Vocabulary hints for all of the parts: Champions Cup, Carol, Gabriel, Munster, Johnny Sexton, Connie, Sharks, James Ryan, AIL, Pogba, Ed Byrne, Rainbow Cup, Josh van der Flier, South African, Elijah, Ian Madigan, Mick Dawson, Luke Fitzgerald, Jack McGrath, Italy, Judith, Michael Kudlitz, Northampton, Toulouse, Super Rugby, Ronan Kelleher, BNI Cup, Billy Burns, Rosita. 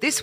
This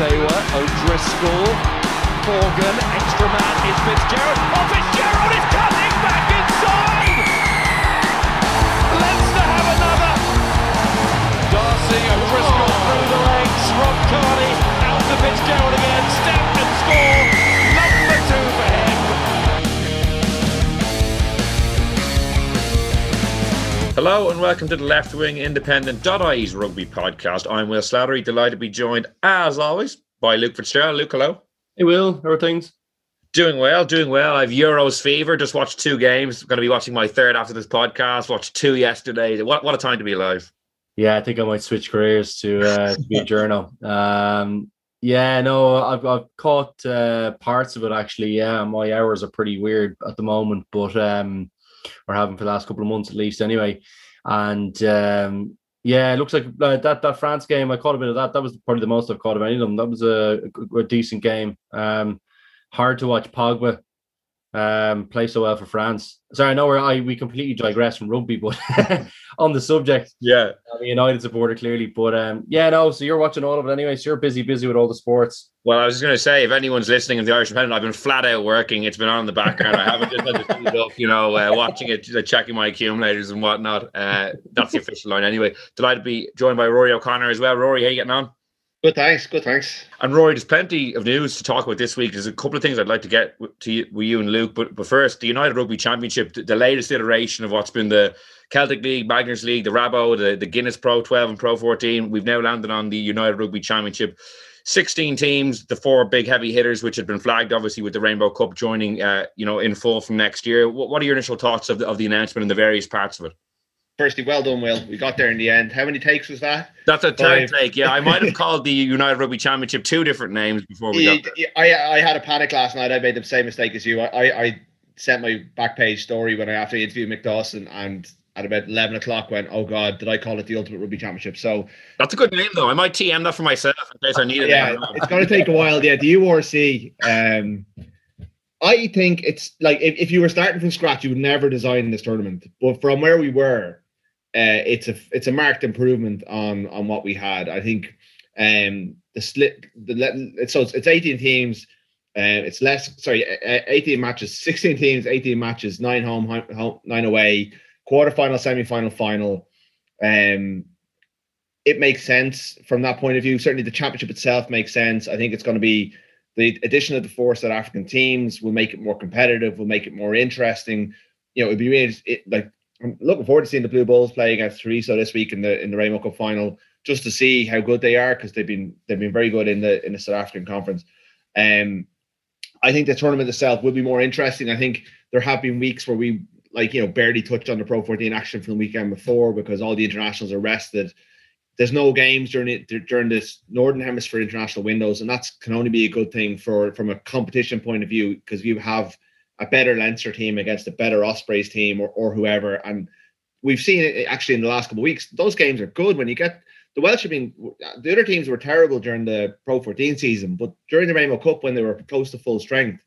O'Driscoll, Morgan, extra man is Fitzgerald. Oh, Fitzgerald is cutting back inside! Leicester have another. Darcy O'Driscoll through the legs. Rob Carney out to Fitzgerald again. Step and score. Number two for him. Hello and welcome to the Left Wing Independent.ie's Rugby Podcast. I'm Will Slattery, delighted to be joined, as always, by Luke Fitzgerald. Luke, hello. Hey, Will. How are things? Doing well, doing well. I have Euros fever. Just watched two games. I'm going to be watching my third after this podcast. Watched two yesterday. What a time to be alive. Yeah, I think I might switch careers to be a journo. I've caught parts of it, actually. Yeah, my hours are pretty weird at the moment, but... or having for the last couple of months at least anyway. And it looks like that France game, I caught a bit of that. That was probably the most I've caught of any of them. That was a decent game. Hard to watch Pogba play so well for France. Sorry, I know we completely digress from rugby, but on the subject. Yeah. I'm a United supporter clearly, but so you're watching all of it anyway, so you're busy with all the sports. Well, I was just going to say, if anyone's listening in the Irish Independent, I've been flat out working. It's been on in the background. I haven't just had to speed up, watching it, checking my accumulators and whatnot. That's the official line anyway. Delighted to be joined by Rory O'Connor as well. Rory, how you getting on? Good, thanks. And Rory, there's plenty of news to talk about this week. There's a couple of things I'd like to get to you, with you and Luke, but first, the United Rugby Championship, the latest iteration of what's been the Celtic League, Magners League, the Rabo, the Guinness Pro 12 and Pro 14. We've now landed on the United Rugby Championship. 16 teams, the four big heavy hitters, which had been flagged, obviously, with the Rainbow Cup joining, in full from next year. What are your initial thoughts of the announcement and the various parts of it? Firstly, well done, Will. We got there in the end. How many takes was that? That's a third take, yeah. I might have called the United Rugby Championship two different names before we got there. I had a panic last night. I made the same mistake as you. I sent my back page story after I interviewed Mick Dawson, and at about 11 o'clock went, oh God, did I call it the Ultimate Rugby Championship? So that's a good name, though. I might TM that for myself in case I need it. Yeah, it's going to take a while. Yeah, the URC... I think it's like if you were starting from scratch, you would never design this tournament. But from where we were... it's a marked improvement on what we had. I think it's 18 teams. It's 18 matches, 16 teams, 18 matches, 9 home 9 away, quarterfinal, semi-final, final. It makes sense from that point of view. Certainly, the championship itself makes sense. I think it's going to be the addition of the 4 South African teams will make it more competitive, will make it more interesting. It'd be really I'm looking forward to seeing the Blue Bulls play against Treviso this week in the Rainbow Cup final, just to see how good they are, because they've been very good in the South African Conference. I think the tournament itself will be more interesting. I think there have been weeks where we barely touched on the Pro 14 action from the weekend before because all the internationals are rested. There's no games during this Northern Hemisphere international windows, and that can only be a good thing from a competition point of view, because you have a better Leinster team against a better Ospreys team or whoever. And we've seen it actually in the last couple of weeks. Those games are good when you get the Welsh. I mean, the other teams were terrible during the Pro 14 season, but during the Rainbow Cup, when they were close to full strength,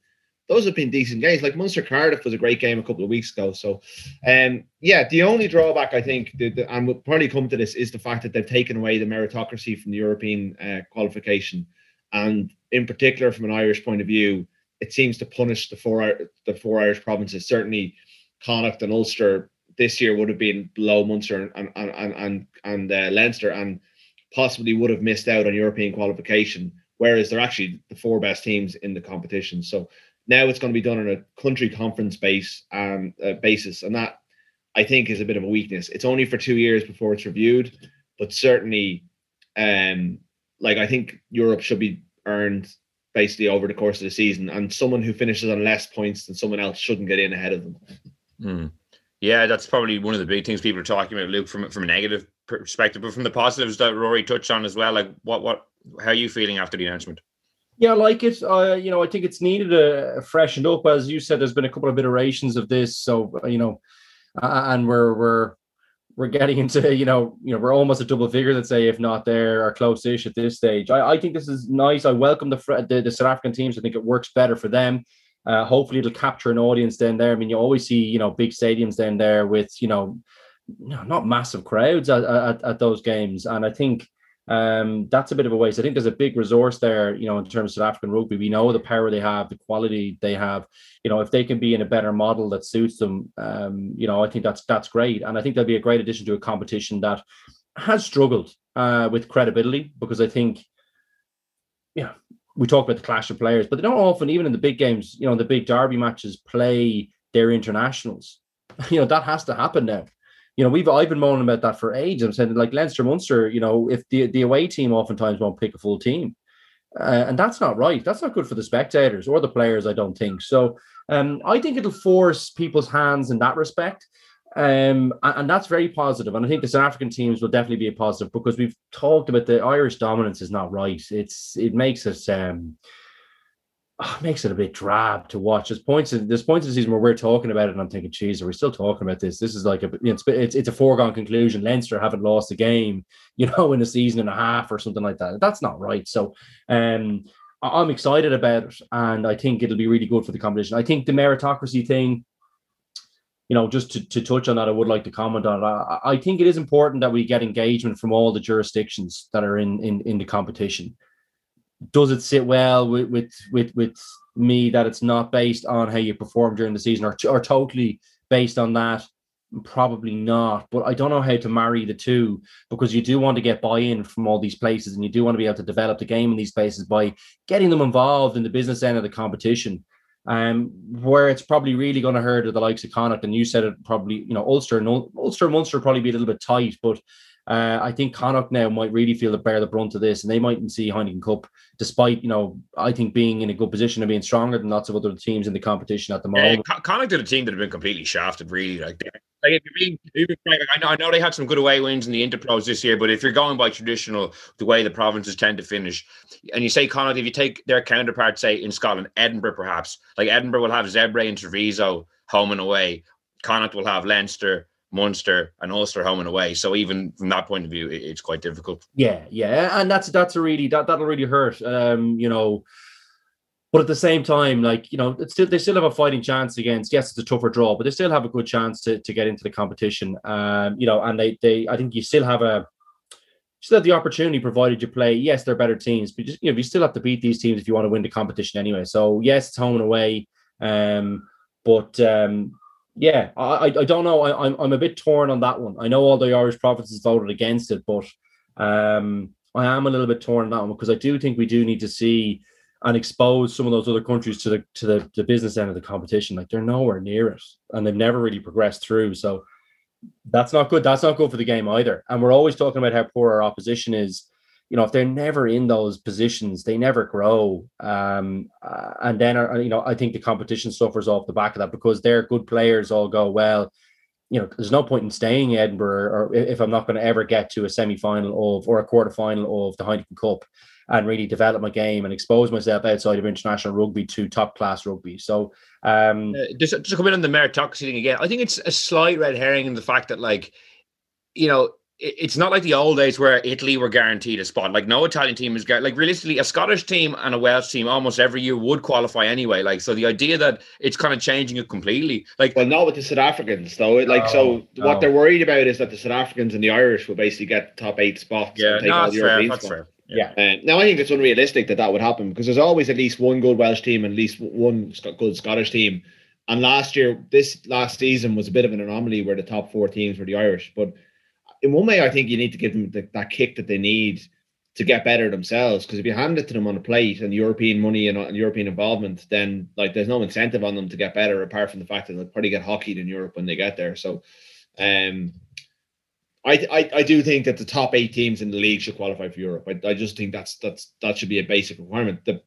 those have been decent games. Like Munster Cardiff was a great game a couple of weeks ago. So, the only drawback, I think, and we'll probably come to this, is the fact that they've taken away the meritocracy from the European qualification. And in particular, from an Irish point of view, it seems to punish the four Irish provinces. Certainly, Connacht and Ulster this year would have been below Munster and Leinster, and possibly would have missed out on European qualification, whereas they're actually the 4 best teams in the competition. So now it's going to be done on a country conference basis, and that, I think, is a bit of a weakness. It's only for 2 years before it's reviewed, but certainly Like, I think Europe should be earned basically over the course of the season, and someone who finishes on less points than someone else shouldn't get in ahead of them. Mm. Yeah, that's probably one of the big things people are talking about, Luke, from a negative perspective, but from the positives that Rory touched on as well, like what how are you feeling after the announcement? Yeah, I like it. I think it's needed freshened up. As you said, there's been a couple of iterations of this, so and we're getting into we're almost at double figures, let's say, if not there or close-ish at this stage. I think this is nice. I welcome the South African teams. I think it works better for them. Hopefully it'll capture an audience down there. I mean, you always see, big stadiums down there with, not massive crowds at those games. And I think that's a bit of a waste. I think there's a big resource there, in terms of South African rugby. We know the power they have, the quality they have. If they can be in a better model that suits them, I think that's great. And I think that'd be a great addition to a competition that has struggled with credibility, because I think, we talk about the clash of players, but they don't often, even in the big games, the big derby matches, play their internationals. That has to happen now. I've been moaning about that for ages. I'm saying, like, Leinster, Munster, if the away team oftentimes won't pick a full team. And that's not right. That's not good for the spectators or the players, I don't think. So I think it'll force people's hands in that respect. And that's very positive. And I think the South African teams will definitely be a positive, because we've talked about the Irish dominance is not right. It makes us makes it a bit drab to watch. There's points in the season where we're talking about it, and I'm thinking, geez, are we still talking about this? This is like it's a foregone conclusion. Leinster haven't lost a game, in a season and a half or something like that. That's not right. So I'm excited about it, and I think it'll be really good for the competition. I think the meritocracy thing, just to touch on that, I would like to comment on it. I think it is important that we get engagement from all the jurisdictions that are in the competition. Does it sit well with me that it's not based on how you perform during the season or totally based on that? Probably not. But I don't know how to marry the two, because you do want to get buy-in from all these places, and you do want to be able to develop the game in these places by getting them involved in the business end of the competition. Where it's probably really going to hurt are the likes of Connacht, and you said it probably, Ulster and Munster probably be a little bit tight, but I think Connacht now might really feel the brunt of this, and they mightn't see Heineken Cup, despite, I think being in a good position and being stronger than lots of other teams in the competition at the moment. Connacht are a team that have been completely shafted, really. Like if you're being I know they had some good away wins in the Interpros this year, but if you're going by traditional, the way the provinces tend to finish, and you say Connacht, if you take their counterpart, say in Scotland, Edinburgh perhaps, like Edinburgh will have Zebre and Treviso home and away. Connacht will have Leinster, Munster and Ulster home and away. So even from that point of view, it's quite difficult. Yeah, and that's a really that'll really hurt. But at the same time, they still have a fighting chance against. Yes, it's a tougher draw, but they still have a good chance to get into the competition. And they I think you still have the opportunity, provided you play. Yes, they're better teams, but you still have to beat these teams if you want to win the competition anyway. So yes, it's home and away, but. Yeah, I don't know. I'm a bit torn on that one. I know all the Irish provinces voted against it, but I am a little bit torn on that one, because I do think we do need to see and expose some of those other countries to the business end of the competition. Like, they're nowhere near it, and they've never really progressed through. So that's not good. That's not good for the game either. And we're always talking about how poor our opposition is. If they're never in those positions, they never grow. And then, I think the competition suffers off the back of that, because their good players all go, well, there's no point in staying in Edinburgh or if I'm not going to ever get to a semi-final of or a quarter-final of the Heineken Cup and really develop my game and expose myself outside of international rugby to top-class rugby. So just to come in on the meritocracy thing again, I think it's a slight red herring in the fact that, it's not like the old days where Italy were guaranteed a spot. Like, no Italian team is guaranteed. Like, realistically, a Scottish team and a Welsh team almost every year would qualify anyway. Like, so the idea that it's kind of changing it completely. Like, well, not with the South Africans, though. What they're worried about is that the South Africans and the Irish will basically get the top 8 spots. Yeah, and take all the European spots. Fair. Yeah. Now, I think it's unrealistic that would happen, because there's always at least one good Welsh team and at least one good Scottish team. And last season was a bit of an anomaly where the top 4 teams were the Irish, but in one way, I think you need to give them that kick that they need to get better themselves. Because if you hand it to them on a plate and European money and European involvement, then there's no incentive on them to get better, apart from the fact that they'll probably get hockeyed in Europe when they get there. So I do think that the top 8 teams in the league should qualify for Europe. I just think that should be a basic requirement. The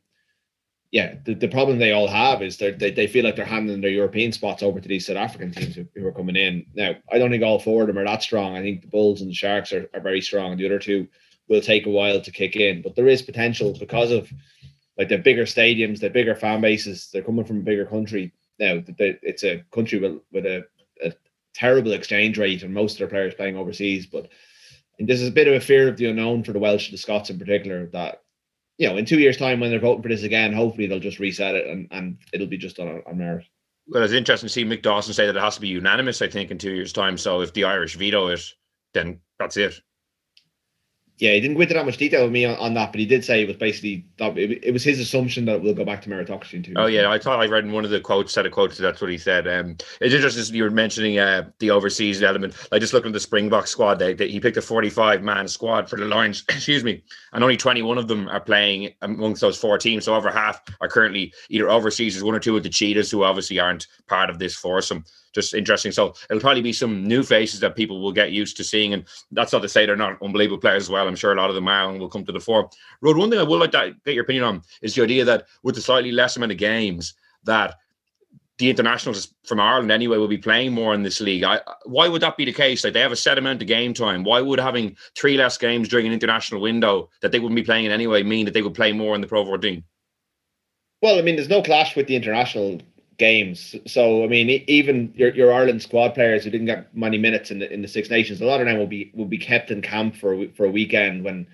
problem they all have is they feel like they're handing their European spots over to these South African teams who are coming in. Now, I don't think all four of them are that strong. I think the Bulls and the Sharks are very strong, and the other two will take a while to kick in. But there is potential because of like the bigger stadiums, the bigger fan bases. They're coming from a bigger country now. It's a country with a terrible exchange rate and most of their players playing overseas. But this is a bit of a fear of the unknown for the Welsh and the Scots in particular, that, you know, in 2 years' time when they're voting for this again, hopefully they'll just reset it and it'll be just on merit. Well, it's interesting to see Mick Dawson say that it has to be unanimous, I think, in 2 years' time. So if the Irish veto it, then that's it. Yeah, he didn't go into that much detail with me on that, but he did say it was basically that it was his assumption that it will go back to meritocracy in 2 years. Oh yeah, I thought I read in one of the quotes, set of quotes, that's what he said. It's interesting you were mentioning the overseas element. Like just looking at the Springbok squad, he picked a 45-man squad for the Lions, excuse me, and only 21 of them are playing amongst those four teams. So over half are currently either overseas. There's one or two of the Cheetahs who obviously aren't part of this foursome. Just interesting. So it'll probably be some new faces that people will get used to seeing. And that's not to say they're not unbelievable players as well. I'm sure a lot of them are and will come to the fore. Rod, one thing I would like to get your opinion on is the idea that with the slightly less amount of games that the internationals from Ireland anyway will be playing more in this league. Why would that be the case? Like they have a set amount of game time. Why would having 3 less games during an international window that they wouldn't be playing in anyway mean that they would play more in the Pro 14? Well, I mean, there's no clash with the international games. So I mean, even your Ireland squad players who didn't get many minutes in the Six Nations, a lot of them will be kept in camp for a weekend when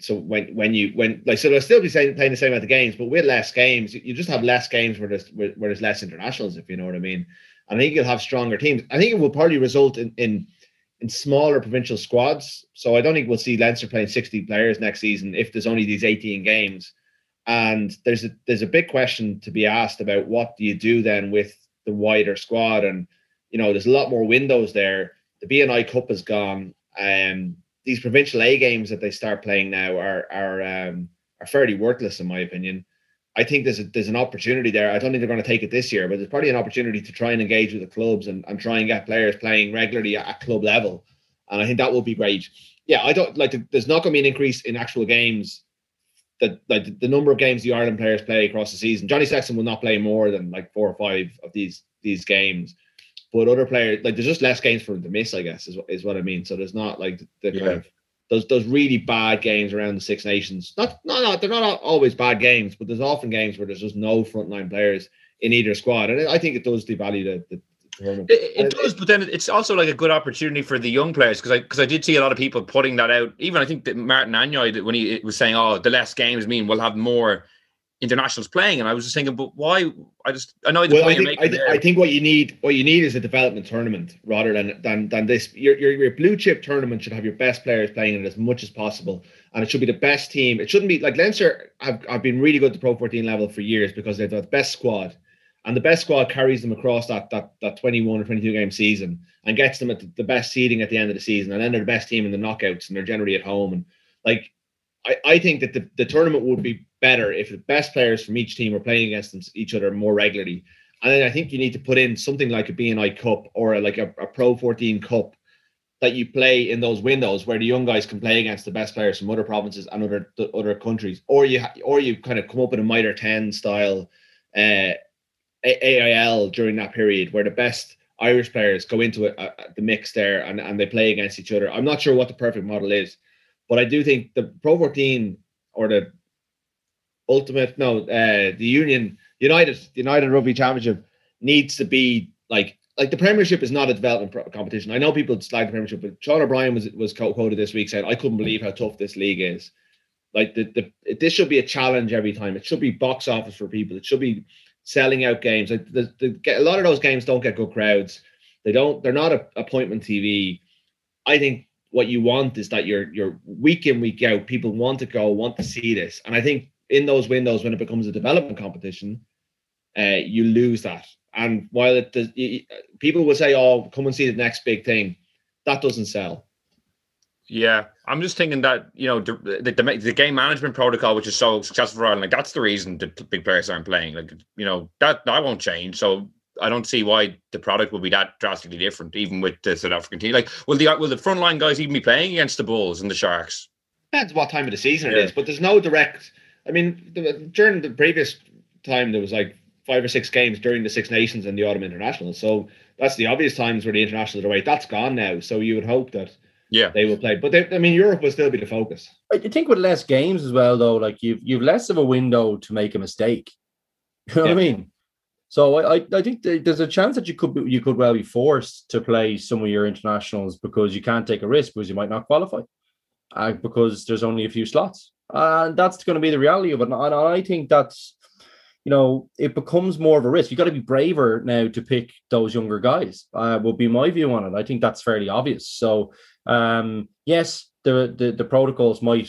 so they'll still be playing the same amount of games, but with less games. You just have less games where there's less internationals, if you know what I mean. And I think you'll have stronger teams. I think it will probably result in smaller provincial squads. So I don't think we'll see Leinster playing 60 players next season if there's only these 18 games. And there's a big question to be asked about what do you do then with the wider squad. And, you know, there's a lot more windows there. The BNI Cup is gone. These provincial A games that they start playing now are fairly worthless, in my opinion. I think there's an opportunity there. I don't think they're going to take it this year, but there's probably an opportunity to try and engage with the clubs and try and get players playing regularly at club level. And I think that will be great. Yeah, I don't like. There's not going to be an increase in actual games. That like the number of games the Ireland players play across the season, Johnny Sexton will not play more than like 4 or 5 of these games, but other players, like there's just less games for them to miss, I guess is what I mean. So there's not like the kind of those really bad games around the Six Nations. Not they're not always bad games, but there's often games where there's just no frontline players in either squad, and I think it does devalue the It does, but then it's also like a good opportunity for the young players, because I did see a lot of people putting that out. Even I think that Martin Agnew, when he was saying, "Oh, the less games mean we'll have more internationals playing," and I was just thinking, but why? I think what you need is a development tournament rather than this. Your blue chip tournament should have your best players playing in it as much as possible, and it should be the best team. It shouldn't be like Leinster have been really good at the Pro 14 level for years because they've got the best squad. And the best squad carries them across that 21 or 22 game season and gets them at the best seeding at the end of the season. And then they're the best team in the knockouts, and they're generally at home. And like, I think that the tournament would be better if the best players from each team were playing against each other more regularly. And then I think you need to put in something like a BNI Cup or a Pro 14 Cup that you play in those windows where the young guys can play against the best players from other provinces and other countries. Or you kind of come up with a Mitre 10 style AIL during that period where the best Irish players go into the mix there and they play against each other. I'm not sure what the perfect model is, but I do think the Pro 14 or the United Rugby Championship needs to be like the Premiership is not a development competition. I know people slag the Premiership, but Sean O'Brien was quoted this week saying, "I couldn't believe how tough this league is." Like this should be a challenge every time. It should be box office for people. It should be selling out games. Like a lot of those games don't get good crowds. They're not appointment TV. I think what you want is that you're week in, week out, people want to see this. And I think in those windows, when it becomes a development competition, you lose that. And while people will say, "Oh, come and see the next big thing," that doesn't sell. Yeah, I'm just thinking that, you know, the game management protocol, which is so successful for Ireland, like that's the reason that big players aren't playing. Like, you know, that won't change. So I don't see why the product would be that drastically different, even with the South African team. Like, will the frontline guys even be playing against the Bulls and the Sharks? Depends what time of the season it is, but there's no direct. I mean, during the previous time, there was like 5 or 6 games during the Six Nations and the Autumn International. So that's the obvious times where the internationals are away. That's gone now. So you would hope that they will play. But Europe will still be the focus. I think with less games as well, though, like you've less of a window to make a mistake. You know what I mean? So I think there's a chance that you could well be forced to play some of your internationals because you can't take a risk because you might not qualify because there's only a few slots. And that's going to be the reality of it. And I think that's, it becomes more of a risk. You've got to be braver now to pick those younger guys, would be my view on it. I think that's fairly obvious. So, yes, the protocols might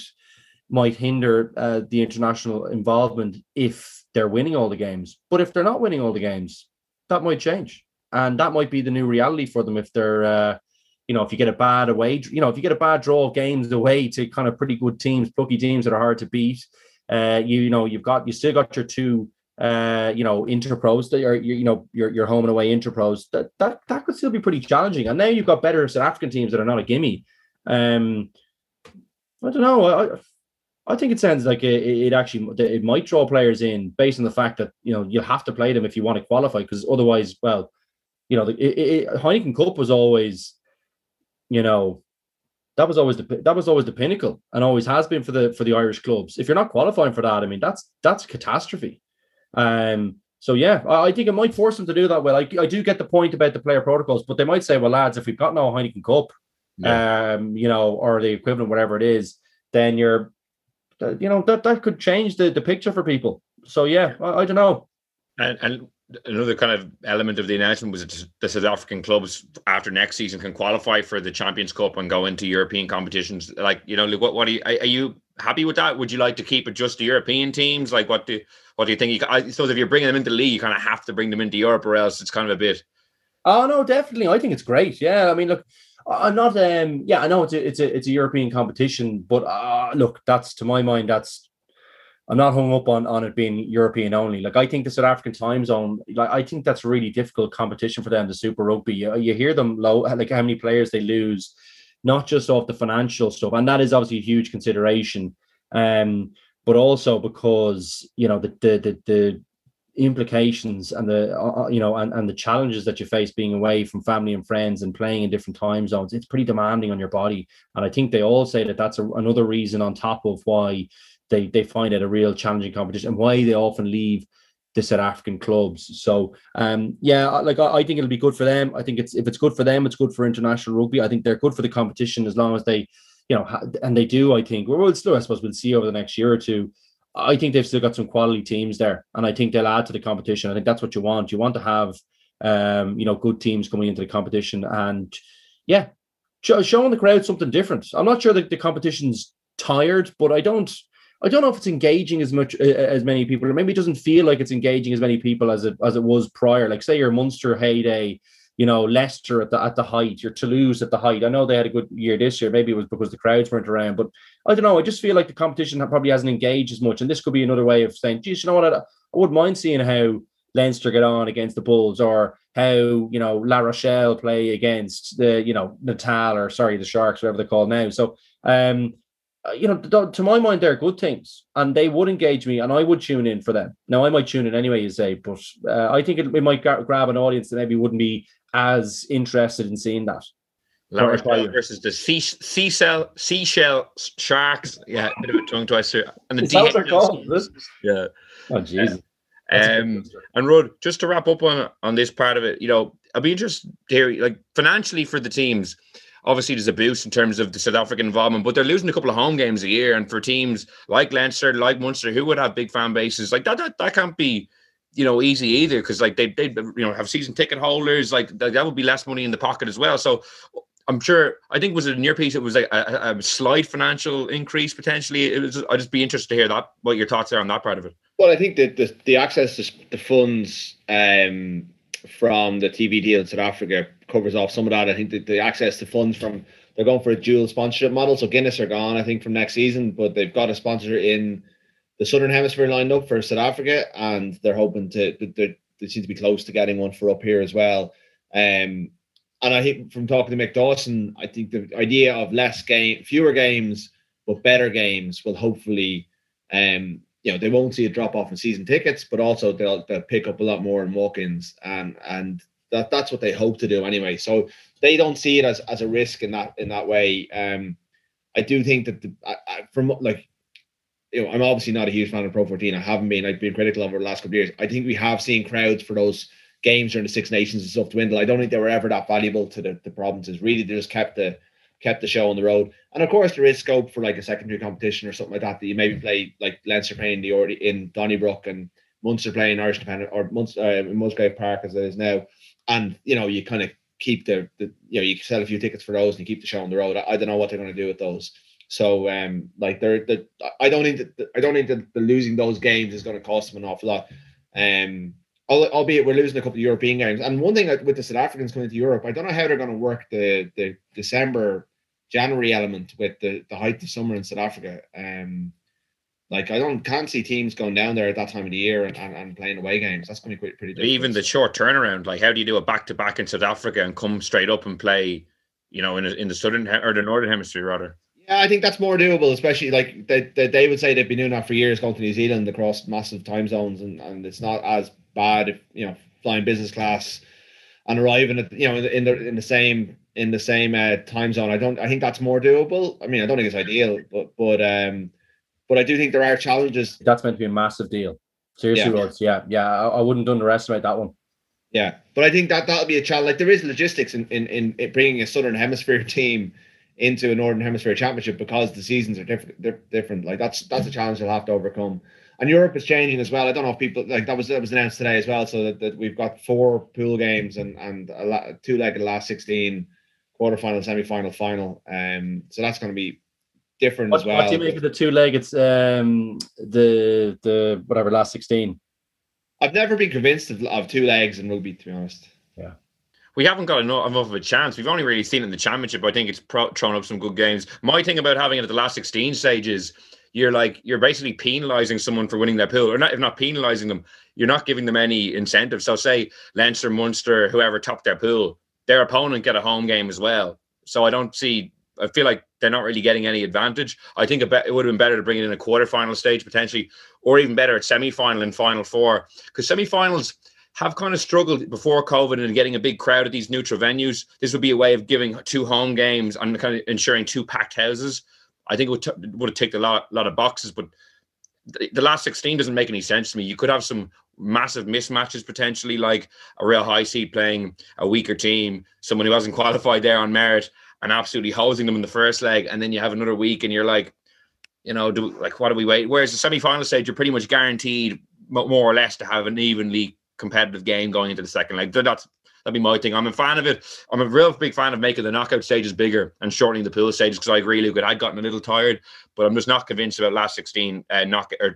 hinder the international involvement if they're winning all the games. But if they're not winning all the games, that might change. And that might be the new reality for them if they're, if you get a bad away, if you get a bad draw of games away to kind of pretty good teams, plucky teams that are hard to beat, you still got your two, interpros that are, your home and away interpros, that could still be pretty challenging. And now you've got better South African teams that are not a gimme. I don't know. I think it sounds like it might draw players in based on the fact that, you'll have to play them if you want to qualify, because otherwise, well, Heineken Cup was always, that was always the pinnacle and always has been for the Irish clubs. If you're not qualifying for that, I mean, that's catastrophe. So, I think it might force them to do that. Well, I do get the point about the player protocols, but they might say, well, lads, if we've got no Heineken Cup, or the equivalent, whatever it is, then you're, that could change the picture for people. So, I don't know. And another kind of element of the announcement was that the South African clubs after next season can qualify for the Champions Cup and go into European competitions. Like, are you happy with that? Would you like to keep it just the European teams? Like, what do you think? I suppose if you're bringing them into the league, you kind of have to bring them into Europe or else it's kind of a bit. Oh, no, definitely. I think it's great. Yeah. I mean, look, I'm not, I know it's a European competition, but look, that's, to my mind, I'm not hung up on it being European only. Like, I think the South African time zone, like, I think that's a really difficult competition for them, the Super Rugby. You hear them low, like how many players they lose, not just off the financial stuff. And that is obviously a huge consideration. But also because, the implications and the and the challenges that you face being away from family and friends and playing in different time zones, it's pretty demanding on your body. And I think they all say that that's another reason on top of why they find it a real challenging competition and why they often leave the South African clubs. So I think it'll be good for them. I think if it's good for them, it's good for international rugby. I think they're good for the competition as long as they and they do. I think we'll see over the next year or two. I think they've still got some quality teams there, and I think they'll add to the competition. I think that's what you want. You want to have, good teams coming into the competition and, showing the crowd something different. I'm not sure that the competition's tired, but I don't know if it's engaging as much as many people, or maybe it doesn't feel like it's engaging as many people as it was prior. Like, say your Munster heyday, Leicester at the height, your Toulouse at the height. I know they had a good year this year. Maybe it was because the crowds weren't around, but I don't know. I just feel like the competition probably hasn't engaged as much, and this could be another way of saying, geez, you know what? I wouldn't mind seeing how Leinster get on against the Bulls, or how La Rochelle play against the the Sharks, whatever they're called now. So to my mind, they're good teams, and they would engage me, and I would tune in for them. Now, I might tune in anyway, you say, but I think it might grab an audience that maybe wouldn't be as interested in seeing that. La Rochelle versus the Seashell Sharks. Yeah, a bit of a tongue twister. And the DHL. Yeah. Oh, Jesus. And Rod, just to wrap up on this part of it, I'd be interested to hear, like, financially for the teams. Obviously, there's a boost in terms of the South African involvement, but they're losing a couple of home games a year. And for teams like Leinster, like Munster, who would have big fan bases, like that can't be, easy either, because like they have season ticket holders, like that would be less money in the pocket as well. So I'm sure, I think was it in your piece, it was like a slight financial increase potentially. I'd just be interested to hear that, what your thoughts are on that part of it. Well, I think that the access to the funds from the TV deal in South Africa covers off some of that. I think the access to funds from, they're going for a dual sponsorship model. So Guinness are gone, I think, from next season, but they've got a sponsor in the Southern Hemisphere lined up for South Africa, and they're hoping to, the they seem to be close to getting one for up here as well. And I think from talking to Mick Dawson, I think the idea of fewer games but better games will hopefully, they won't see a drop off in season tickets, but also they'll pick up a lot more in walk-ins, and that's what they hope to do anyway. So they don't see it as a risk in that way. I do think that I'm obviously not a huge fan of Pro 14. I haven't been. I've been critical over the last couple of years. I think we have seen crowds for those games during the Six Nations and stuff dwindle. I don't think they were ever that valuable to the provinces. Really, they just kept the show on the road. And of course, there is scope for like a secondary competition or something like that you maybe play, like Leinster playing in Donnybrook and Munster playing Irish Independent, or Musgrave Park as it is now. And you kind of keep you sell a few tickets for those and you keep the show on the road. I don't know what they're going to do with those. So I don't think that losing those games is going to cost them an awful lot. Albeit we're losing a couple of European games. And one thing with the South Africans coming to Europe, I don't know how they're going to work the December, January element with the height of summer in South Africa. I can't see teams going down there at that time of the year and playing away games. That's going to be pretty difficult. Even the short turnaround, like how do you do a back-to-back in South Africa and come straight up and play, in the southern or the northern hemisphere rather? Yeah, I think that's more doable, especially like they would say they've been doing that for years, going to New Zealand across massive time zones, and it's not as bad if flying business class and arriving at in the same time zone. I think that's more doable. I mean, I don't think it's ideal, but I do think there are challenges. That's meant to be a massive deal. Seriously, Rhodes. Yeah. I wouldn't underestimate that one. Yeah, but I think that'll be a challenge. Like there is logistics in bringing a Southern Hemisphere team into a Northern Hemisphere championship because the seasons are different. Like that's a challenge they'll have to overcome. And Europe is changing as well. I don't know if people like that was announced today as well. So that we've got 4 pool games and a two-legged last 16, quarterfinal, semi-final, final. So that's going to be different as well. What do you make of the two-legged? The last 16. I've never been convinced of two legs in rugby, to be honest. Yeah. We haven't got enough of a chance. We've only really seen it in the championship. I think it's thrown up some good games. My thing about having it at the last 16 stage is you're basically penalising someone for winning their pool, or not, if not penalising them, you're not giving them any incentive. So say Leinster, Munster, whoever topped their pool, their opponent get a home game as well. So I feel like they're not really getting any advantage. I think it would have been better to bring it in a quarterfinal stage potentially, or even better at semi-final and final four, because semi-finals have kind of struggled before COVID and getting a big crowd at these neutral venues. This would be a way of giving 2 home games and kind of ensuring 2 packed houses. I think it would have ticked a lot of boxes, but the last 16 doesn't make any sense to me. You could have some massive mismatches potentially, like a real high seed playing a weaker team, someone who hasn't qualified there on merit, and absolutely hosing them in the first leg. And then you have another week and you're like, what do we wait? Whereas the semi-final stage, you're pretty much guaranteed more or less to have an evenly competitive game going into the second leg. That'd be my thing. I'm a fan of it. I'm a real big fan of making the knockout stages bigger and shortening the pool stages, because I agree, Luke, I'd gotten a little tired, but I'm just not convinced about last 16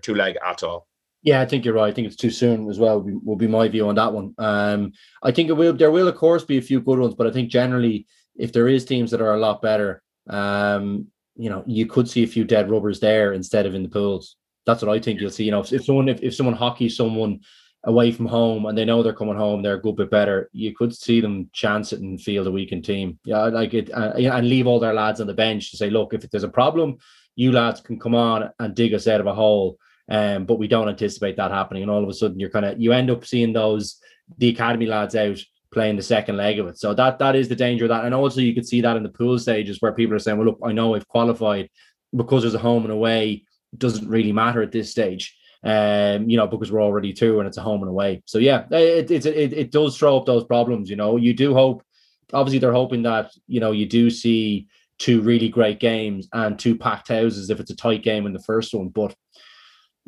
two leg at all. Yeah, I think you're right. I think it's too soon as well, will be my view on that one. I think there will of course be a few good ones, but I think generally if there is teams that are a lot better, you could see a few dead rubbers there instead of in the pools. That's what I think you'll see. If someone hockeys someone away from home and they know they're coming home, they're a good bit better, you could see them chance it and field a weakened team. Yeah, like it, and leave all their lads on the bench to say, look, if there's a problem, you lads can come on and dig us out of a hole. But we don't anticipate that happening. And all of a sudden, you end up seeing the academy lads out playing the second leg of it. So that is the danger of that. And also you could see that in the pool stages where people are saying, well, look, I know I've qualified, because there's a home and away, it doesn't really matter at this stage. Because we're already 2 and it's a home and away. So yeah, it does throw up those problems. You do hope, obviously they're hoping that, you do see 2 really great games and 2 packed houses if it's a tight game in the first one, but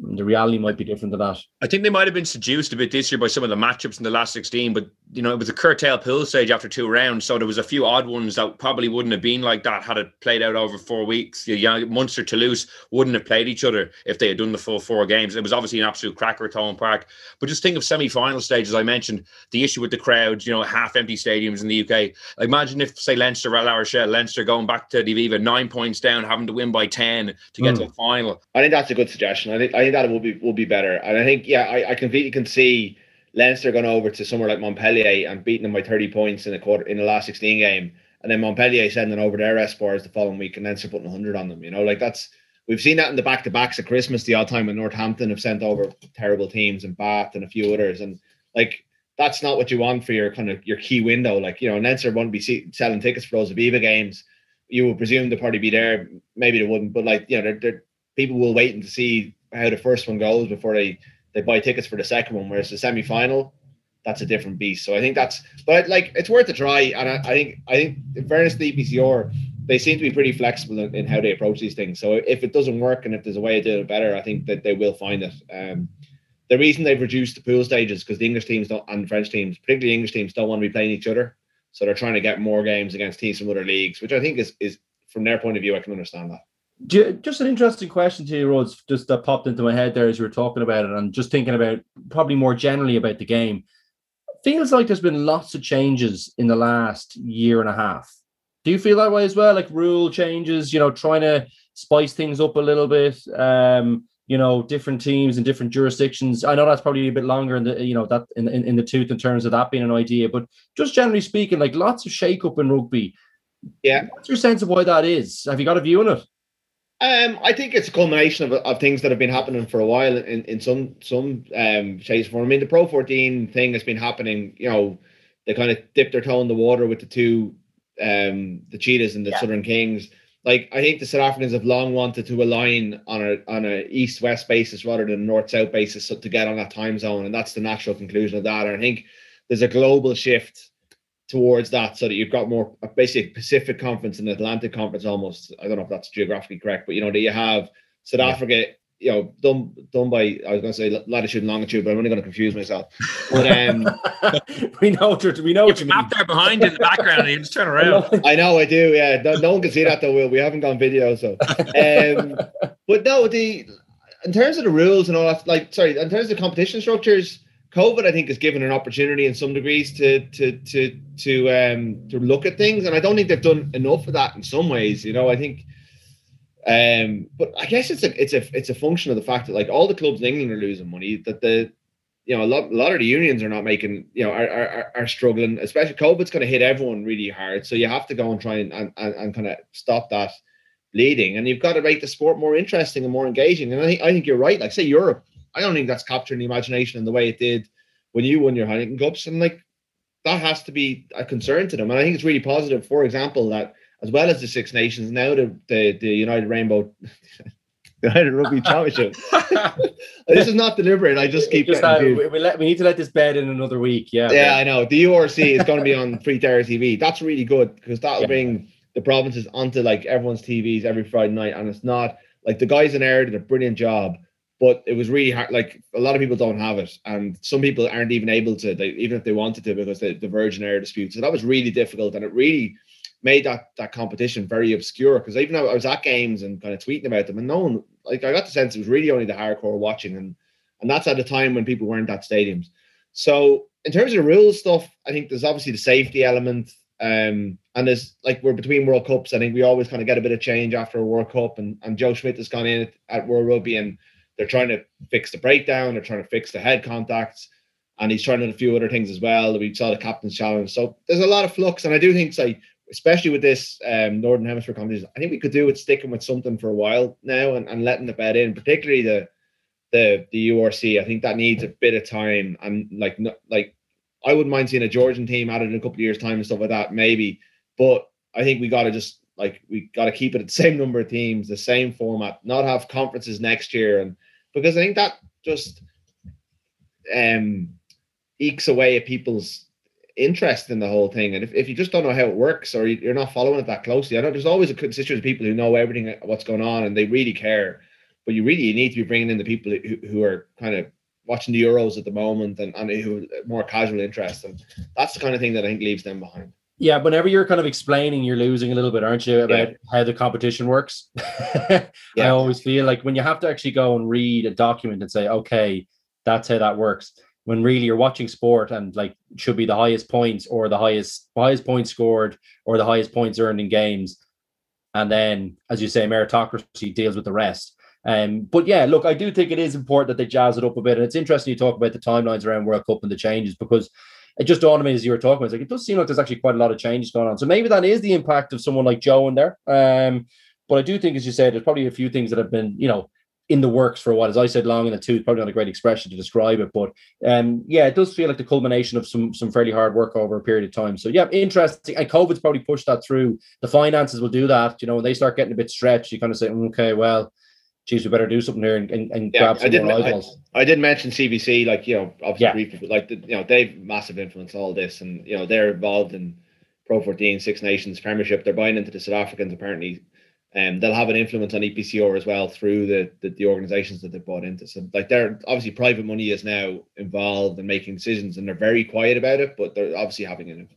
the reality might be different to that. I think they might have been seduced a bit this year by some of the matchups in the last 16, but it was a curtailed pool stage after 2 rounds, so there was a few odd ones that probably wouldn't have been like that had it played out over 4 weeks. Munster, Toulouse wouldn't have played each other if they had done the full 4 games. It was obviously an absolute cracker at Thomond Park, but just think of semi-final stages. I mentioned the issue with the crowds, half-empty stadiums in the UK. Imagine if, say, La Rochelle, Leinster going back to Diviva 9 points down, having to win by 10 to get to the final. I think that's a good suggestion. I think that will be better. And I think, I completely can see Leinster gone over to somewhere like Montpellier and beating them by 30 points in the last 16 game, and then Montpellier sending over their S-bars the following week and Leinster putting 100 on them. You know, like that's, we've seen that in the back-to-backs at Christmas the odd time when Northampton have sent over terrible teams and Bath and a few others. And like, that's not what you want for your kind of your key window. Like, you know, Leinster won't be selling tickets for those Aviva games. You would presume they'll probably be there. Maybe they wouldn't, but like, you know, they're people will wait to see how the first one goes before they buy tickets for the second one. Whereas the semi-final, that's a different beast. So I think that's, but like, it's worth a try. And I think in fairness to the EPCR, they seem to be pretty flexible in how they approach these things. So if it doesn't work and if there's a way of doing it better, I think that they will find it. The reason they've reduced the pool stages because the English teams and French teams, particularly English teams, don't want to be playing each other. So they're trying to get more games against teams from other leagues, which I think is from their point of view, I can understand that. Just an interesting question to you, Rhodes, just that popped into my head there as you were talking about it, and just thinking about probably more generally about the game. Feels like there's been lots of changes in the last year and a half. Do you feel that way as well? Like rule changes, you know, trying to spice things up a little bit. You know, different teams and different jurisdictions. I know that's probably a bit longer in the, you know, that in the tooth in terms of that being an idea, but just generally speaking, like lots of shake up in rugby. Yeah. What's your sense of why that is? Have you got a view on it? I think it's a culmination of things that have been happening for a while in some shapes and form. I mean, the Pro 14 thing has been happening, you know, they kind of dipped their toe in the water with the two, the Cheetahs and the Southern Kings. Like, I think the South Africans have long wanted to align on a east-west basis rather than a north-south basis to get on that time zone, and that's the natural conclusion of that. And I think there's a global shift towards that so that you've got more, basically, Pacific Conference and Atlantic Conference almost. I don't know if that's geographically correct, but, you know, that you have South Africa, you know, done by, I was going to say latitude and longitude, but I'm only going to confuse myself. But we know what you mean. Up there behind you in the background, and you just turn around. I know, I do. Yeah, no one can see that though. Will, we haven't gone video, so. But no, in terms of the rules and all that, like, sorry, in terms of the competition structures, COVID, I think, has given an opportunity in some degrees to look at things, and I don't think they've done enough of that in some ways. You know, I think. But I guess it's a function of the fact that like all the clubs in England are losing money, that the, you know, a lot of the unions are not making, you know, are struggling, especially COVID's going to hit everyone really hard. So you have to go and try and kind of stop that bleeding, and you've got to make the sport more interesting and more engaging. And I think you're right. Like say Europe, I don't think that's capturing the imagination in the way it did when you won your Heineken Cups. And like, that has to be a concern to them. And I think it's really positive, for example, that, as well as the Six Nations, now the United Rugby Championship. This is not deliberate. I just keep we need to let this bed in another week. Yeah, I know. The URC is going to be on free tier TV. That's really good because that'll bring the provinces onto like everyone's TVs every Friday night. And it's not like the guys in air did a brilliant job, but it was really hard. Like a lot of people don't have it, and some people aren't even able to, like, even if they wanted to, because the Virgin Air dispute. So that was really difficult, and it really made that competition very obscure, because even though I was at games and kind of tweeting about them, and no one, like, I got the sense it was really only the hardcore watching, and that's at a time when people weren't at stadiums. So in terms of the rules stuff, I think there's obviously the safety element, and there's like, we're between World Cups. I think we always kind of get a bit of change after a World Cup, and Joe Schmidt has gone in at World Rugby, and they're trying to fix the breakdown, they're trying to fix the head contacts, and he's trying to do a few other things as well. We saw the captain's challenge. So there's a lot of flux, and I do think, like, especially with this Northern Hemisphere competition, I think we could do with sticking with something for a while now and letting the bet in, particularly the URC. I think that needs a bit of time. And like I wouldn't mind seeing a Georgian team added in a couple of years' time and stuff like that, maybe. But I think we got to keep it at the same number of teams, the same format, not have conferences next year. And because I think that just ekes away at people's interest in the whole thing, and if you just don't know how it works, or you're not following it that closely, I know there's always a constituency of people who know everything, what's going on, and they really care, but you need to be bringing in the people who are kind of watching the Euros at the moment, and who more casual interest, and that's the kind of thing that I think leaves them behind. Yeah, whenever you're kind of explaining, you're losing a little bit, aren't you, about how the competition works? I always feel like when you have to actually go and read a document and say, okay, that's how that works, when really you're watching sport, and like should be the highest points or the highest points scored or the highest points earned in games. And then, as you say, meritocracy deals with the rest. But yeah, look, I do think it is important that they jazz it up a bit. And it's interesting you talk about the timelines around World Cup and the changes, because it just dawned on me as you were talking, it's like, it does seem like there's actually quite a lot of changes going on. So maybe that is the impact of someone like Joe in there. But I do think, as you said, there's probably a few things that have been, you know, in the works for a while. As I said, long in the tooth, probably not a great expression to describe it. But yeah, it does feel like the culmination of some fairly hard work over a period of time. So yeah, interesting. And COVID's probably pushed that through. The finances will do that. You know, when they start getting a bit stretched, you kind of say, okay, well, geez, we better do something here and grab some more eyeballs. I did mention CBC, like, you know, obviously briefly, but like, you know, they've massive influence on all this, and, you know, they're involved in Pro 14, Six Nations, Premiership. They're buying into the South Africans, apparently. They'll have an influence on EPCR as well through the organizations that they bought into. So, like, they're obviously, private money is now involved in making decisions, and they're very quiet about it, but they're obviously having an influence.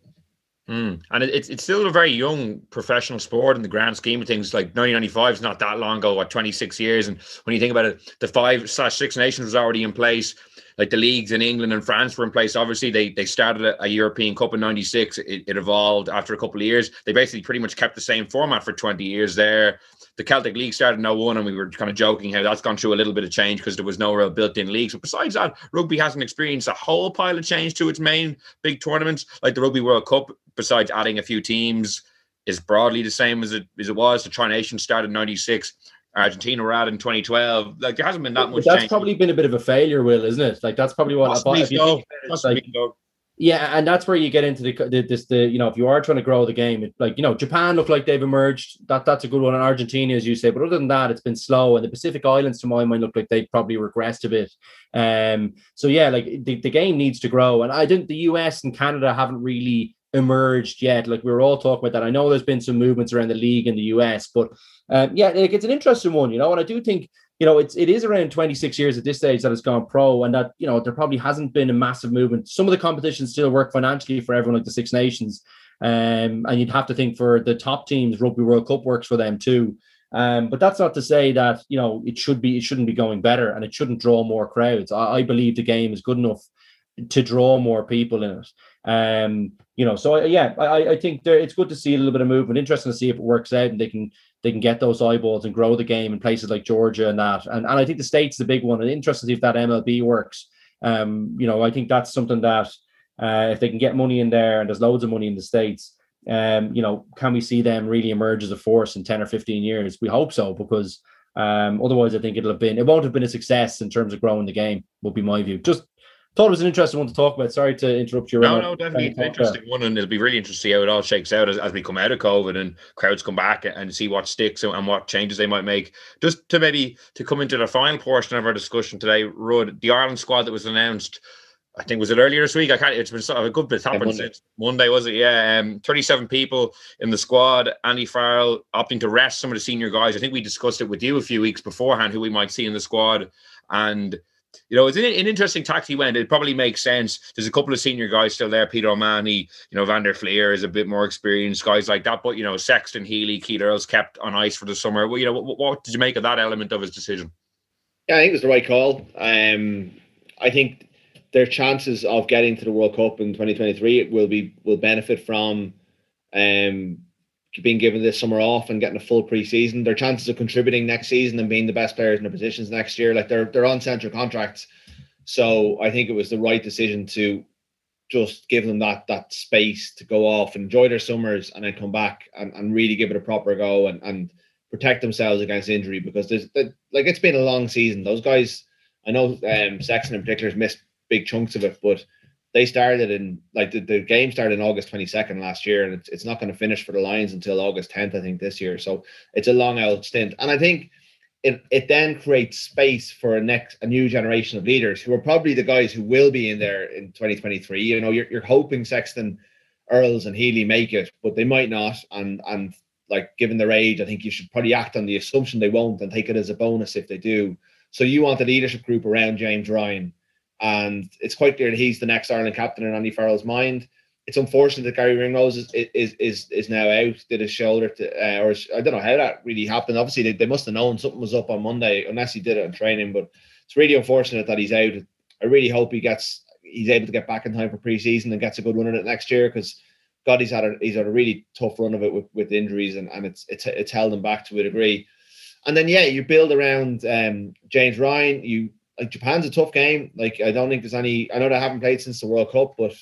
And it's still a very young professional sport in the grand scheme of things. Like 1995 is not that long ago, what, 26 years. And when you think about it, the 5/6 Nations was already in place. Like the leagues in England and France were in place. Obviously, they started a European Cup in 96. It evolved after a couple of years. They basically pretty much kept the same format for 20 years there. The Celtic League started in 01, and we were kind of joking how that's gone through a little bit of change because there was no real built-in leagues. But besides that, rugby hasn't experienced a whole pile of change to its main big tournaments. Like the Rugby World Cup, besides adding a few teams, is broadly the same as it was. The Tri-Nations started in 96. Argentina were out in 2012. Like, there hasn't been that much. That's change. Probably been a bit of a failure, Will, isn't it? Like, that's probably what. Yeah, and that's where you get into the you know, if you are trying to grow the game, it, like, you know, Japan look like they've emerged. That's a good one. And Argentina, as you say, but other than that, it's been slow. And the Pacific Islands, to my mind, look like they probably regressed a bit. So yeah, like the game needs to grow. And I think the US and Canada haven't really emerged yet. Like, we were all talking about that. I know there's been some movements around the league in the US, but yeah, like, it's an interesting one, you know. And I do think, you know, it is around 26 years at this stage that it's gone pro, and that, you know, there probably hasn't been a massive movement. Some of the competitions still work financially for everyone, like the Six Nations, and you'd have to think for the top teams, Rugby World Cup works for them too. But that's not to say that, you know, it shouldn't be going better, and it shouldn't draw more crowds. I believe the game is good enough to draw more people in it. You know, so I think it's good to see a little bit of movement. Interesting to see if it works out and they can get those eyeballs and grow the game in places like Georgia and that. And I think the state's the big one. And interesting to see if that MLB works. You know, I think that's something that if they can get money in there, and there's loads of money in the States, you know, can we see them really emerge as a force in 10 or 15 years? We hope so, because otherwise I think it won't have been a success in terms of growing the game, would be my view. Just thought it was an interesting one to talk about. Sorry to interrupt you. No, definitely an interesting one, and it'll be really interesting to see how it all shakes out as we come out of COVID and crowds come back, and see what sticks and what changes they might make. Just to maybe to come into the final portion of our discussion today, Rod, the Ireland squad that was announced, I think, was it earlier this week? I can't. It's been sort of a good bit happened since Monday, was it? Yeah, 37 people in the squad. Andy Farrell opting to rest some of the senior guys. I think we discussed it with you a few weeks beforehand, who we might see in the squad, and, you know, it's an interesting tack he went. It probably makes sense. There's a couple of senior guys still there. Peter O'Mahony, you know, Van der Fleer is a bit more experienced, guys like that. But, you know, Sexton, Healy, Keith Earls kept on ice for the summer. Well, you know, what did you make of that element of his decision? Yeah, I think it was the right call. I think their chances of getting to the World Cup in 2023 will benefit from being given this summer off and getting a full pre-season. Their chances of contributing next season and being the best players in their positions next year, like, they're on central contracts. So I think it was the right decision to just give them that space to go off, enjoy their summers, and then come back and really give it a proper go and protect themselves against injury, because like, it's been a long season. Those guys, I know Sexton in particular has missed big chunks of it, but they started in, like, the game started on August 22nd last year, and it's not going to finish for the Lions until August 10th, I think, this year. So it's a long old stint. And I think it then creates space for a new generation of leaders who are probably the guys who will be in there in 2023. You know, you're hoping Sexton, Earls and Healy make it, but they might not. And like, given their age, I think you should probably act on the assumption they won't and take it as a bonus if they do. So you want a leadership group around James Ryan. And it's quite clear that he's the next Ireland captain in Andy Farrell's mind. It's unfortunate that Gary Ringrose is now out, did his shoulder, or I don't know how that really happened. Obviously, they must have known something was up on Monday, unless he did it in training. But it's really unfortunate that he's out. I really hope he's able to get back in time for preseason and gets a good run at it next year, because, God, he's had a really tough run of it with injuries, and it's held him back to a degree. And then, yeah, you build around James Ryan. You like Japan's a tough game. Like, I don't think there's any. I know they haven't played since the World Cup, but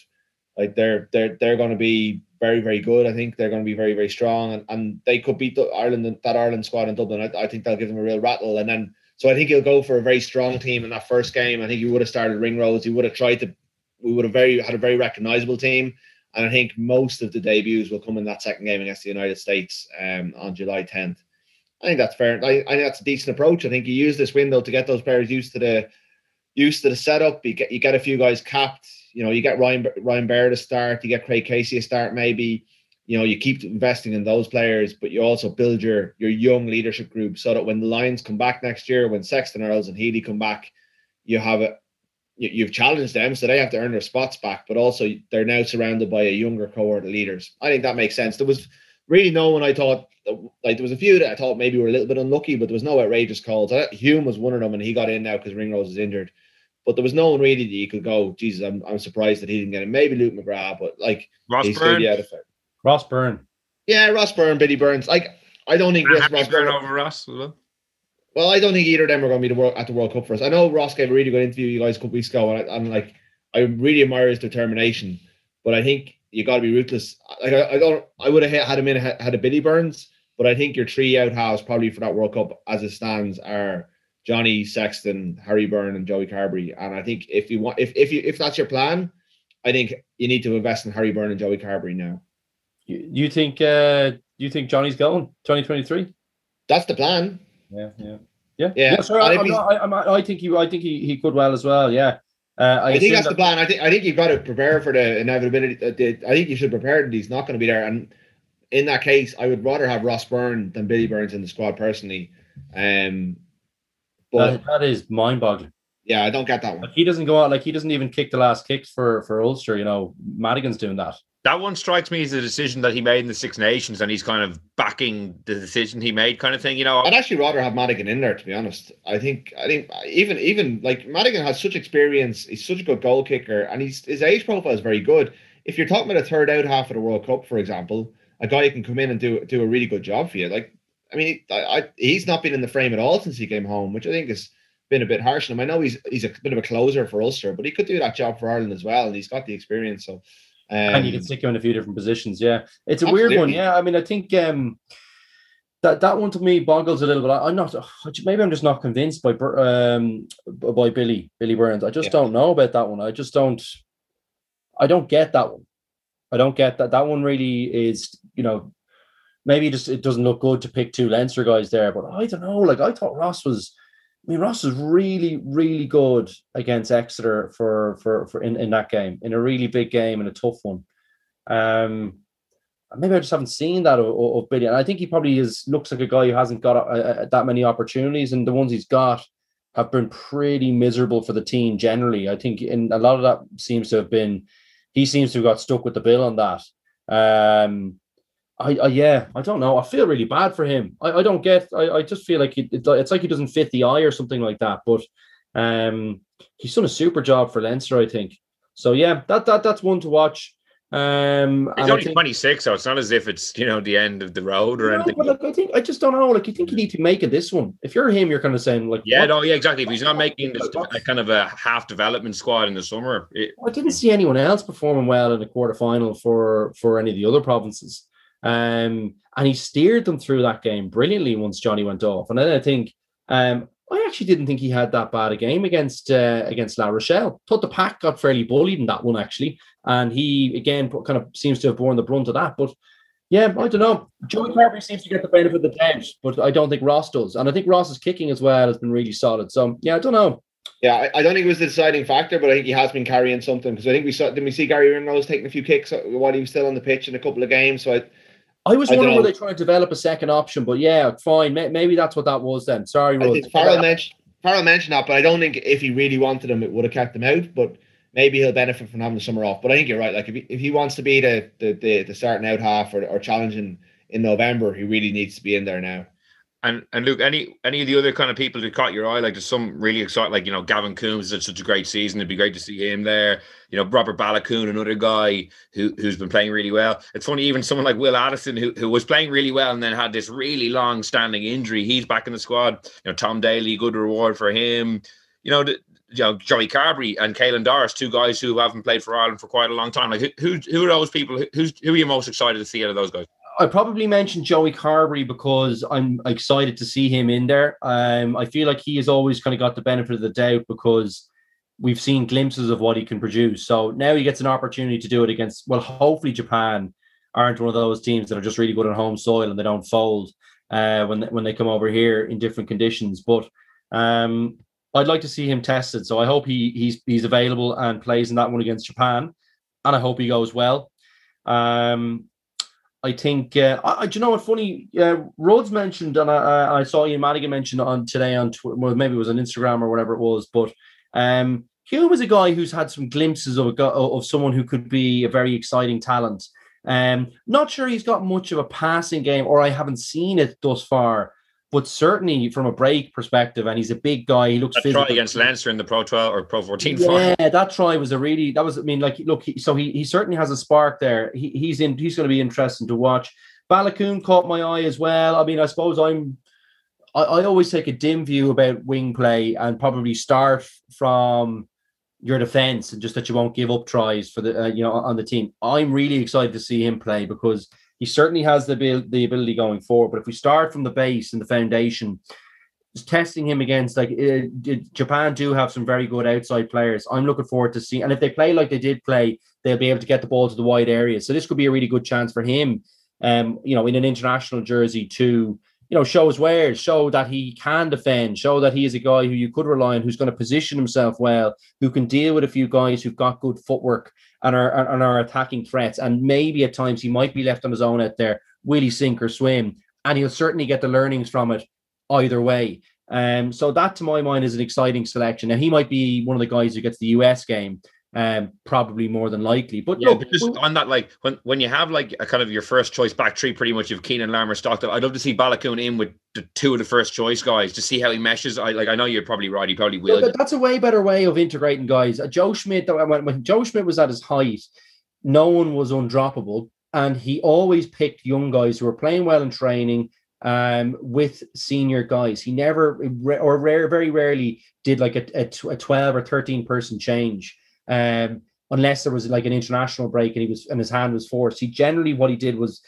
like they're going to be very, very good. I think they're going to be very, very strong, and they could beat Ireland, that Ireland squad in Dublin. I think they'll give them a real rattle, and then so I think he'll go for a very strong team in that first game. I think he would have started Ringrose. He would have tried to. We would have had a very recognisable team. And I think most of the debuts will come in that second game against the United States on July 10th. I think that's fair. I think that's a decent approach. I think you use this window to get those players used to the setup. You get a few guys capped. You know, you get Ryan Bear to start. You get Craig Casey to start maybe. You know, you keep investing in those players, but you also build your young leadership group so that when the Lions come back next year, when Sexton, Earls and Healy come back, you've challenged them, so they have to earn their spots back, but also they're now surrounded by a younger cohort of leaders. I think that makes sense. There was really no one I thought, like there was a few that I thought maybe were a little bit unlucky, but there was no outrageous calls. I thought Hume was one of them, and he got in now because Ringrose is injured. But there was no one really that you could go, Jesus, I'm surprised that he didn't get in. Maybe Luke McGrath, but like Ross Byrne. Yeah, Ross Byrne, Billy Burns. Like I don't think Ross Byrne over Ross as well. Well, I don't think either of them are going to be at the World Cup for us. I know Ross gave a really good interview you guys a couple weeks ago, and I really admire his determination. But I think you got to be ruthless. I would have had him in had a Billy Burns, but I think your three out halves probably for that World Cup as it stands are Johnny Sexton, Harry Byrne, and Joey Carbery. And I think if that's your plan, I think you need to invest in Harry Byrne and Joey Carbery now. You think Johnny's going 2023? That's the plan. Yeah. Sorry, I think he could well as well. Yeah, I think that's the plan. I think you've got to prepare for the inevitability. I think you should prepare that he's not going to be there. And in that case, I would rather have Ross Byrne than Billy Burns in the squad personally. But that is mind-boggling. Yeah, I don't get that one. Like, he doesn't go out. Like he doesn't even kick the last kicks for Ulster. You know, Madigan's doing that. That one strikes me as a decision that he made in the Six Nations, and he's kind of backing the decision he made, kind of thing. You know, I'd actually rather have Madigan in there, to be honest. I think even like Madigan has such experience. He's such a good goal kicker, and his age profile is very good. If you're talking about a third out half of the World Cup, for example, a guy who can come in and do a really good job for you. Like, I mean, he's not been in the frame at all since he came home, which I think has been a bit harsh on him. I know he's a bit of a closer for Ulster, but he could do that job for Ireland as well, and he's got the experience. So. And you can stick him in a few different positions. Yeah, it's a weird one. Yeah, I mean, I think that one to me boggles a little bit. I'm just not convinced by Billy Burns. I just don't know about that one. I don't get that one. I don't get that. That one really is, you know, maybe just it doesn't look good to pick two Leinster guys there. But I don't know. Like I thought Ross was really, really good against Exeter in that game, in a really big game and a tough one. Maybe I just haven't seen that of Billy, and I think he probably looks like a guy who hasn't got that many opportunities, and the ones he's got have been pretty miserable for the team generally. I think, and a lot of that seems to have been he seems to have got stuck with the bill on that. I don't know. I feel really bad for him. I just feel like it's like he doesn't fit the eye or something like that. But he's done a super job for Leinster, I think. So yeah, that's one to watch. He's only 26, so it's not as if it's, you know, the end of the road or anything. But like, I just don't know. Like, you think you need to make it this one? If you're him, you're kind of saying like, yeah, what? No, yeah, exactly. If he's not making this kind of a half development squad in the summer, I didn't see anyone else performing well in the quarterfinal for any of the other provinces. And he steered them through that game brilliantly once Johnny went off. And then I think I actually didn't think he had that bad a game against La Rochelle. Thought the pack got fairly bullied in that one actually, and he again kind of seems to have borne the brunt of that. But yeah, I don't know. Joey Carbery seems to get the benefit of the doubt, but I don't think Ross does. And I think Ross's kicking as well has been really solid. So yeah, I don't know. Yeah, I don't think it was the deciding factor, but I think he has been carrying something, because I think didn't we see Gary Ringrose taking a few kicks while he was still on the pitch in a couple of games. So I was wondering whether they trying to develop a second option, but yeah, fine. Maybe that's what that was then. Sorry, Rose. Farrell mentioned that, but I don't think if he really wanted him, it would have kept him out. But maybe he'll benefit from having the summer off. But I think you're right. Like if he wants to be the starting out half or challenging in November, he really needs to be in there now. And Luke, any of the other kind of people who caught your eye, like there's some really exciting, like, you know, Gavin Coombs had such a great season. It'd be great to see him there. You know, Robert Balakoon, another guy who's been playing really well. It's funny, even someone like Will Addison, who was playing really well and then had this really long standing injury. He's back in the squad. You know, Tom Daly, good reward for him. You know, Joey Carbery and Caelan Doris, two guys who haven't played for Ireland for quite a long time. Like who are those people? Who are you most excited to see out of those guys? I probably mentioned Joey Carbery because I'm excited to see him in there. I feel like he has always kind of got the benefit of the doubt because we've seen glimpses of what he can produce. So now he gets an opportunity to do it against, well, hopefully Japan aren't one of those teams that are just really good on home soil and they don't fold when they come over here in different conditions. But I'd like to see him tested. So I hope he's available and plays in that one against Japan. And I hope he goes well. I think, do you know what, funny, Rhodes mentioned, and I saw Ian Madigan mentioned on today on Twitter, well, maybe it was on Instagram or whatever it was, but Hugh was a guy who's had some glimpses of someone who could be a very exciting talent. Not sure he's got much of a passing game, or I haven't seen it thus far, but certainly from a break perspective, and he's a big guy, he looks physical. That try against Leinster in the Pro 12 or Pro 14 final. Yeah, that try was he certainly has a spark there. He's going to be interesting to watch. Balakoon caught my eye as well. I mean, I suppose I always take a dim view about wing play and probably start from your defence and just that you won't give up tries for the on the team. I'm really excited to see him play because he certainly has the ability going forward. But if we start from the base and the foundation, testing him against, like, Japan do have some very good outside players. I'm looking forward to seeing. And if they play like they did play, they'll be able to get the ball to the wide area. So this could be a really good chance for him, in an international jersey to, show his wares, show that he can defend, show that he is a guy who you could rely on, who's going to position himself well, who can deal with a few guys who've got good footwork and are attacking threats. And maybe at times he might be left on his own out there. Will he sink or swim? And he'll certainly get the learnings from it either way. So that, to my mind, is an exciting selection. Now, he might be one of the guys who gets the US game, probably more than likely. But yeah, look, just on that, like when you have like a kind of your first choice back three, pretty much of Keenan, Larmour, Stockdale, I'd love to see Balakoon in with the two of the first choice guys to see how he meshes. I know you're probably right. He probably will. Yeah, that's a way better way of integrating guys. Joe Schmidt, when Joe Schmidt was at his height, no one was undroppable, and he always picked young guys who were playing well in training with senior guys. He very rarely did like a 12 or 13 person change, unless there was like an international break and his hand was forced. He generally, what he did was,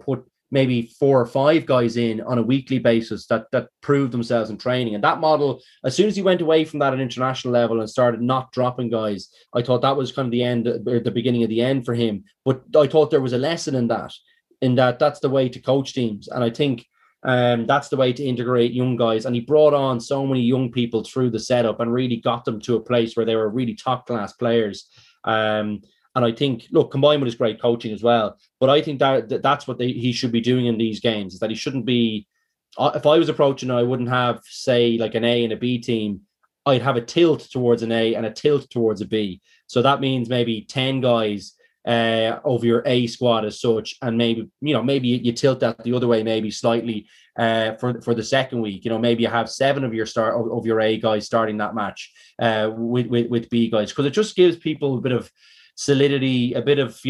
put maybe 4 or 5 guys in on a weekly basis that proved themselves in training. And that model, as soon as he went away from that at international level and started not dropping guys, I thought that was kind of the end, or the beginning of the end for him. But I thought there was a lesson in that that's the way to coach teams. And I think that's the way to integrate young guys. And he brought on so many young people through the setup and really got them to a place where they were really top-class players. And I think, look, combined with his great coaching as well. But I think that that's what he should be doing in these games, is that he shouldn't be... If I was approaching, I wouldn't have, say, like an A and a B team. I'd have a tilt towards an A and a tilt towards a B. So that means maybe 10 guys over your A squad as such, and maybe you tilt that the other way, maybe slightly for the second week. Maybe you have 7 of your A guys starting that match with B guys, because it just gives people a bit of solidity, a bit of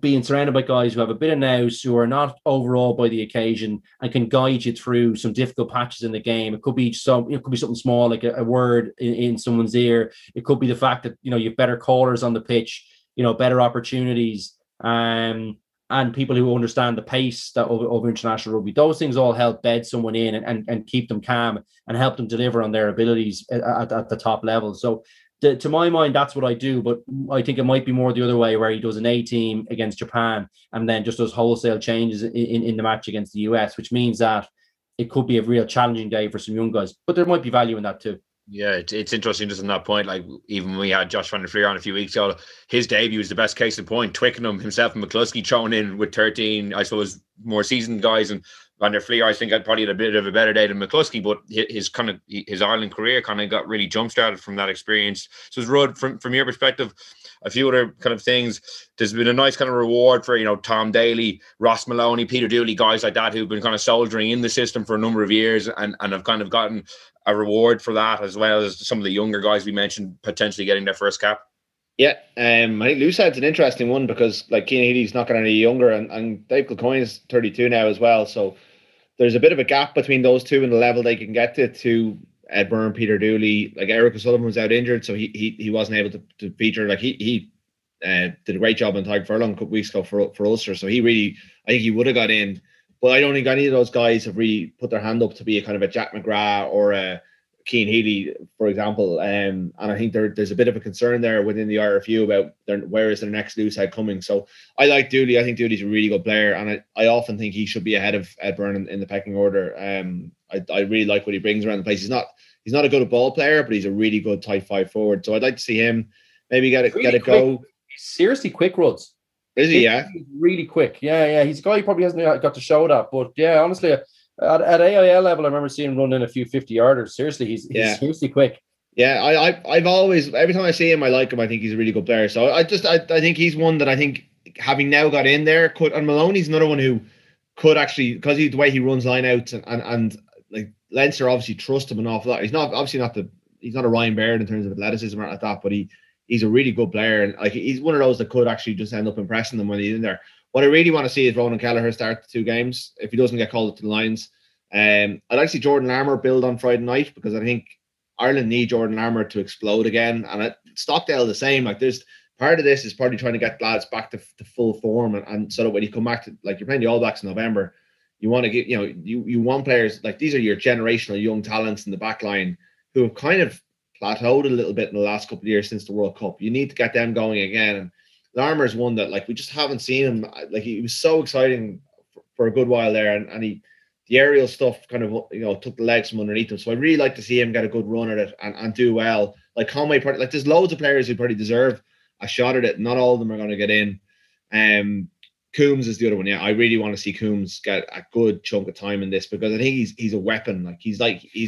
being surrounded by guys who have a bit of nous, who are not overawed by the occasion and can guide you through some difficult patches in the game. It could be something small, like a word in someone's ear. It could be the fact that you've better callers on the pitch, better opportunities, and people who understand the pace of international rugby. Those things all help bed someone in and keep them calm and help them deliver on their abilities at the top level. So, to my mind, that's what I do, but I think it might be more the other way, where he does an A team against Japan and then just does wholesale changes in the match against the US, which means that it could be a real challenging day for some young guys, but there might be value in that too. Yeah, it's interesting just on that point. Like, even when we had Josh Van der Fleer on a few weeks ago, his debut was the best case in point. Twickenham himself and McCluskey thrown in with 13, I suppose, more seasoned guys. And Van der Fleer, I think, had probably had a bit of a better day than McCluskey, but his Ireland career kind of got really jump started from that experience. So, Rod, from your perspective, a few other kind of things. There's been a nice kind of reward for, you know, Tom Daly, Ross Maloney, Peter Dooley, guys like that who've been kind of soldiering in the system for a number of years and have kind of gotten a reward for that, as well as some of the younger guys we mentioned potentially getting their first cap. Yeah, I think Loosehead's an interesting one because, like, Keane Healy's not getting any younger, and Dave Kilcoyne's 32 now as well. So there's a bit of a gap between those two and the level they can get to Ed Byrne, Peter Dooley. Like, Eric O'Sullivan was out injured, so he wasn't able to feature. Like, he did a great job in Tighe Furlong a couple weeks ago for Ulster. So he really, I think he would have got in. But I don't think any of those guys have really put their hand up to be a kind of a Jack McGrath or a Keane Healy, for example. And I think there's a bit of a concern there within the RFU about where is their next loosehead coming. So I like Dooley. I think Dooley's a really good player, and I often think he should be ahead of Ed Byrne in the pecking order. I really like what he brings around the place. He's not a good ball player, but he's a really good tight five forward. So I'd like to see him maybe get a go. He's seriously quick rods. Is he? Yeah, he's really quick. Yeah. He's a guy who probably hasn't got to show that, but yeah, honestly. At AIL level, I remember seeing him run in a few 50-yarders. Seriously, he's seriously quick. Yeah, I've always, every time I see him, I like him. I think he's a really good player. So I think he's one that I think, having now got in there, and Maloney's another one who could actually, because the way he runs line outs and like Leinster obviously trust him an awful lot. He's not a Ryan Baird in terms of athleticism or like that, but he's a really good player, and like he's one of those that could actually just end up impressing them when he's in there. What I really want to see is Ronan Kelleher start the two games if he doesn't get called up to the Lions. I'd like to see Jordan Larmour build on Friday night, because I think Ireland need Jordan Larmour to explode again. And Stockdale the same. Like, there's part of this is probably trying to get lads back to full form, and so that when you come back to, like, you're playing the All Blacks in November, you want to get, you know, you want players, like, these are your generational young talents in the back line who have kind of plateaued a little bit in the last couple of years since the World Cup. You need to get them going again. And Larmour is one that, like, we just haven't seen him. Like, he was so exciting for a good while there, and the aerial stuff kind of, you know, took the legs from underneath him. So I really like to see him get a good run at it and do well. Like Conway, like, there's loads of players who probably deserve a shot at it. Not all of them are going to get in. Coombs is the other one. Yeah, I really want to see Coombs get a good chunk of time in this, because I think he's a weapon. Like, he's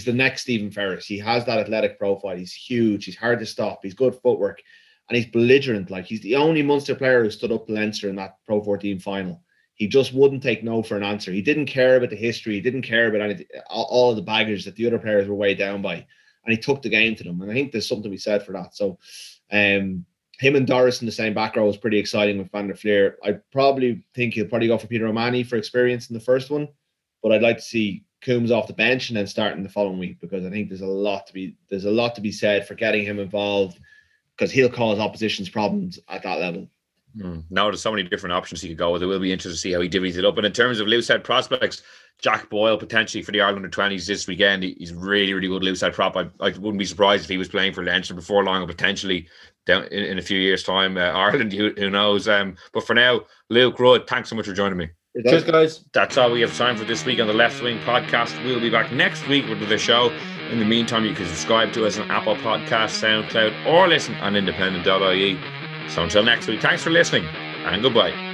the next Stephen Ferris. He has that athletic profile. He's huge. He's hard to stop. He's good footwork. And he's belligerent. Like, he's the only Munster player who stood up to Leinster in that Pro 14 final. He just wouldn't take no for an answer. He didn't care about the history. He didn't care about all of the baggage that the other players were weighed down by. And he took the game to them. And I think there's something to be said for that. So him and Doris in the same back row was pretty exciting with Van der Fleer. I probably think he'll go for Peter O'Mahony for experience in the first one. But I'd like to see Coombs off the bench and then starting the following week, because I think there's a lot to be said for getting him involved, because he'll cause opposition's problems at that level. Now there's so many different options he could go with. It will be interesting to see how he divvies it up. And in terms of loosehead prospects, Jack Boyle potentially for the Ireland under-20s this weekend. He's really, really good loosehead prop. I wouldn't be surprised if he was playing for Leinster before long, or potentially down in a few years' time. Ireland, who knows? But for now, Luke Rudd, thanks so much for joining me. Cheers, guys. That's all we have time for this week on the Left Wing Podcast. We'll be back next week with the show. In the meantime, you can subscribe to us on Apple Podcasts, SoundCloud, or listen on independent.ie. So until next week, thanks for listening, and goodbye.